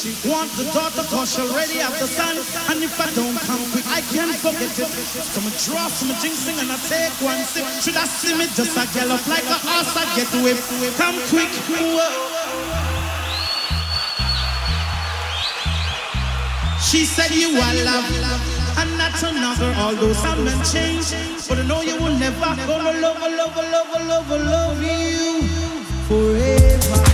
She wants the daughter cause she's already after son. And if I don't come quick, I can't forget it. Some draw, some jinxing, and I take one sip. Should I see me just a gallop like a horse I get whipped? Come quick, she said you are love, and that's another. Although some men change, but I know you will never. Gonna love, love, love, love, love you forever.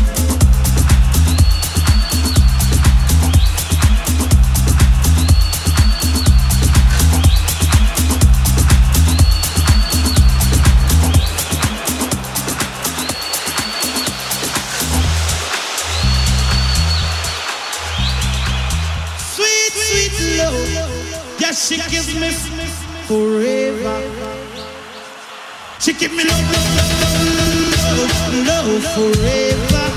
She gives me forever. She gives me love, love, love, love, love forever.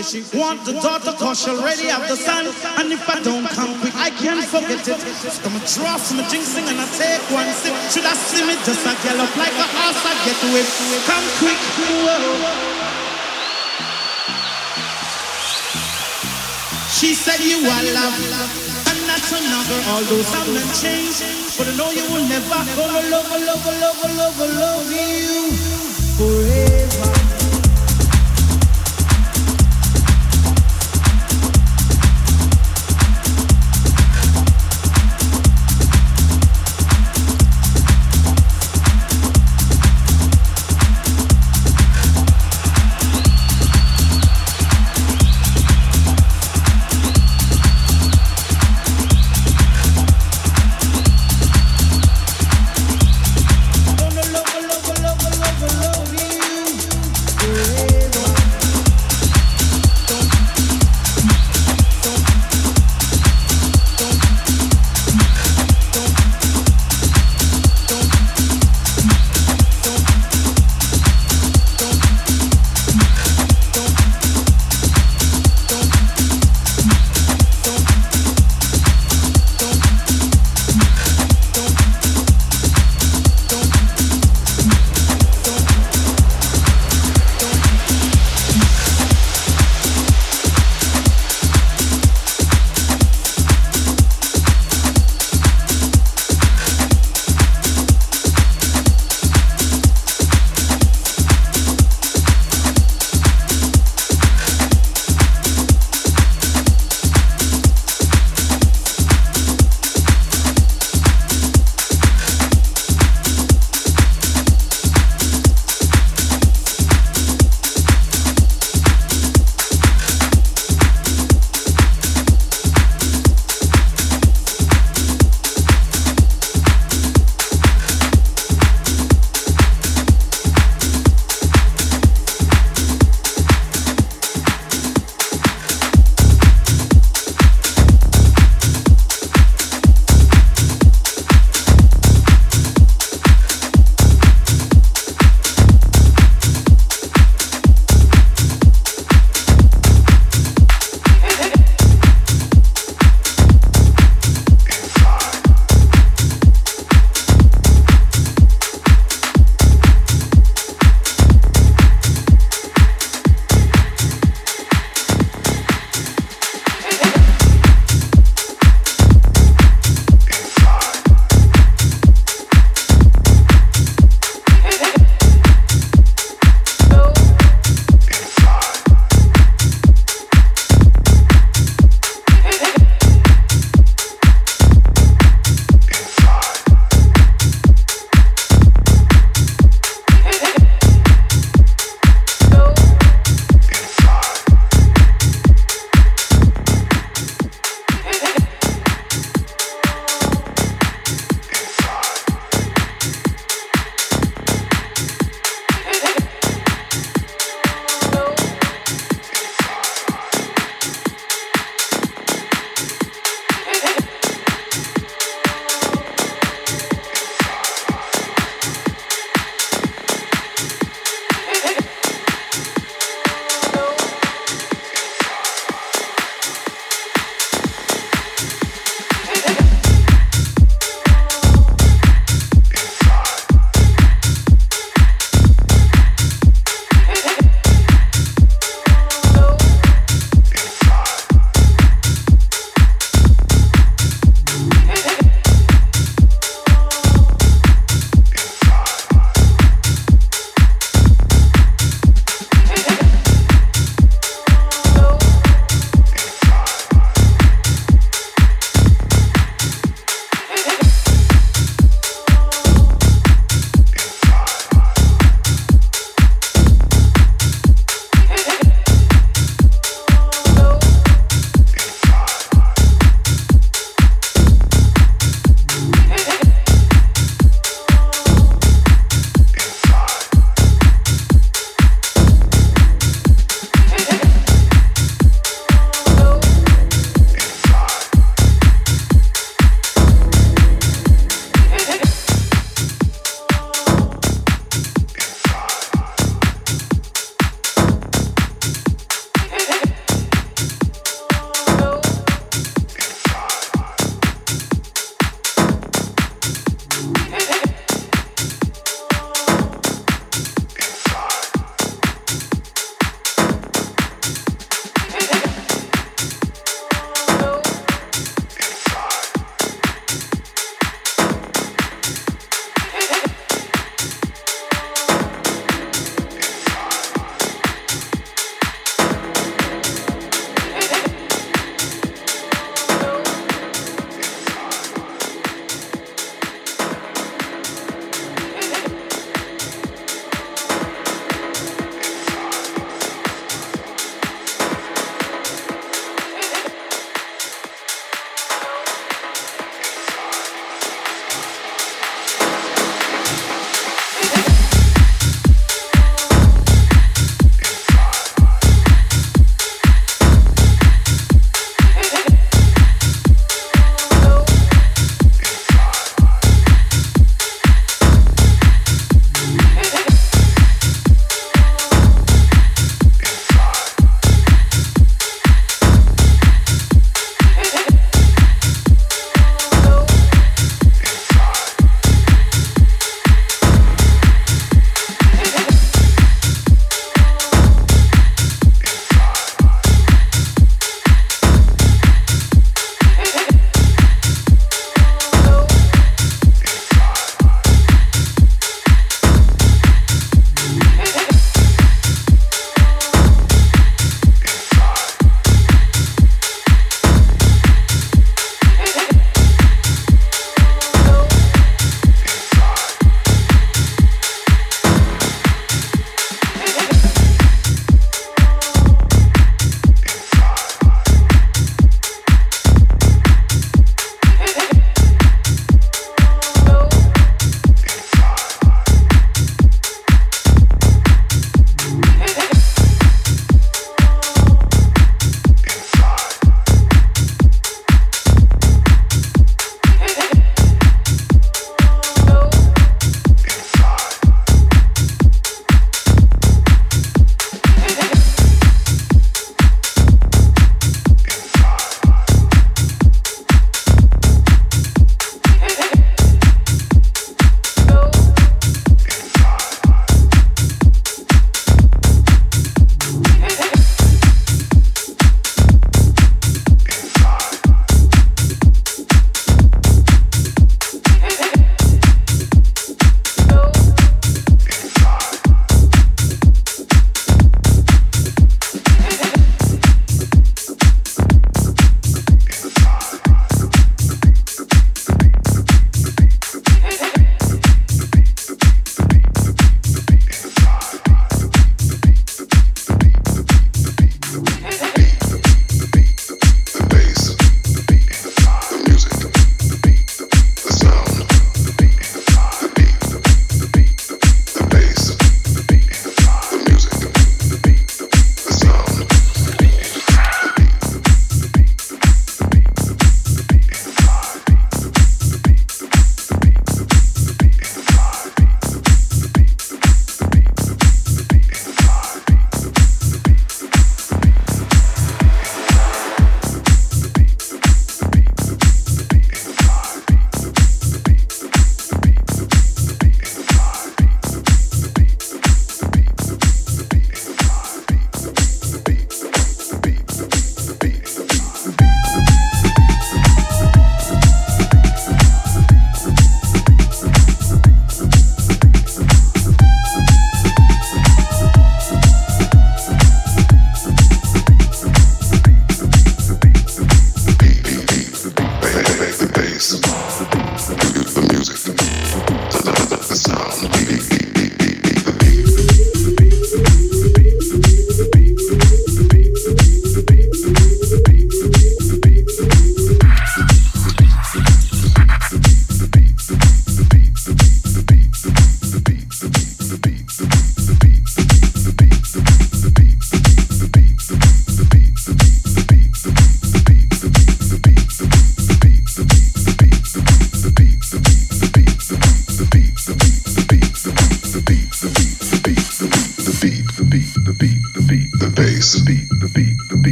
She want the daughter cause she already have the son. And if I don't come quick, I can't forget it. Come a draw, some a jinxing, and I take one sip. Should I see me just a gallop like a horse I get whipped? Come quick. She said you are love, and that's another. Although some men change, but I know you will never. Gonna love, love, love, love, love you forever.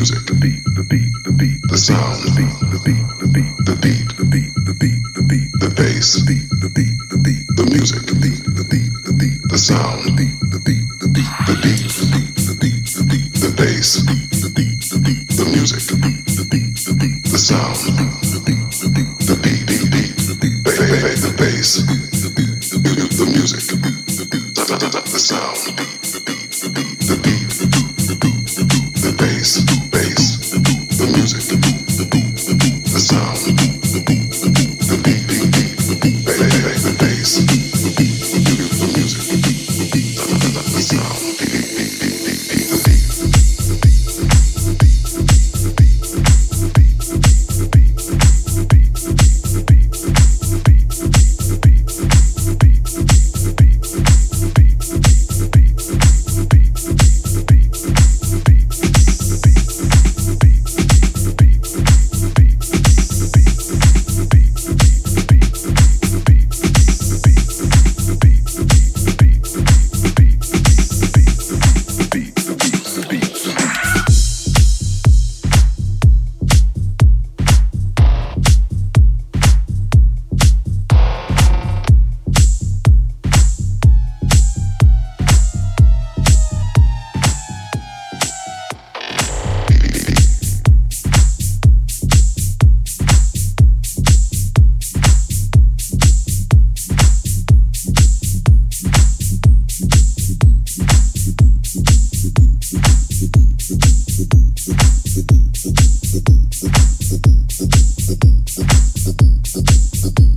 music, the sound, the beat, the bass, the beat, the music, the beat, the sound, the beat, the beat, the bass, the beat, the music, the beat, the sound, the beat, the beat, the bass, the music, the sound, the beat. The bass, the music, the sound, the beat, the bass, the music, the sound, the beat. The beat.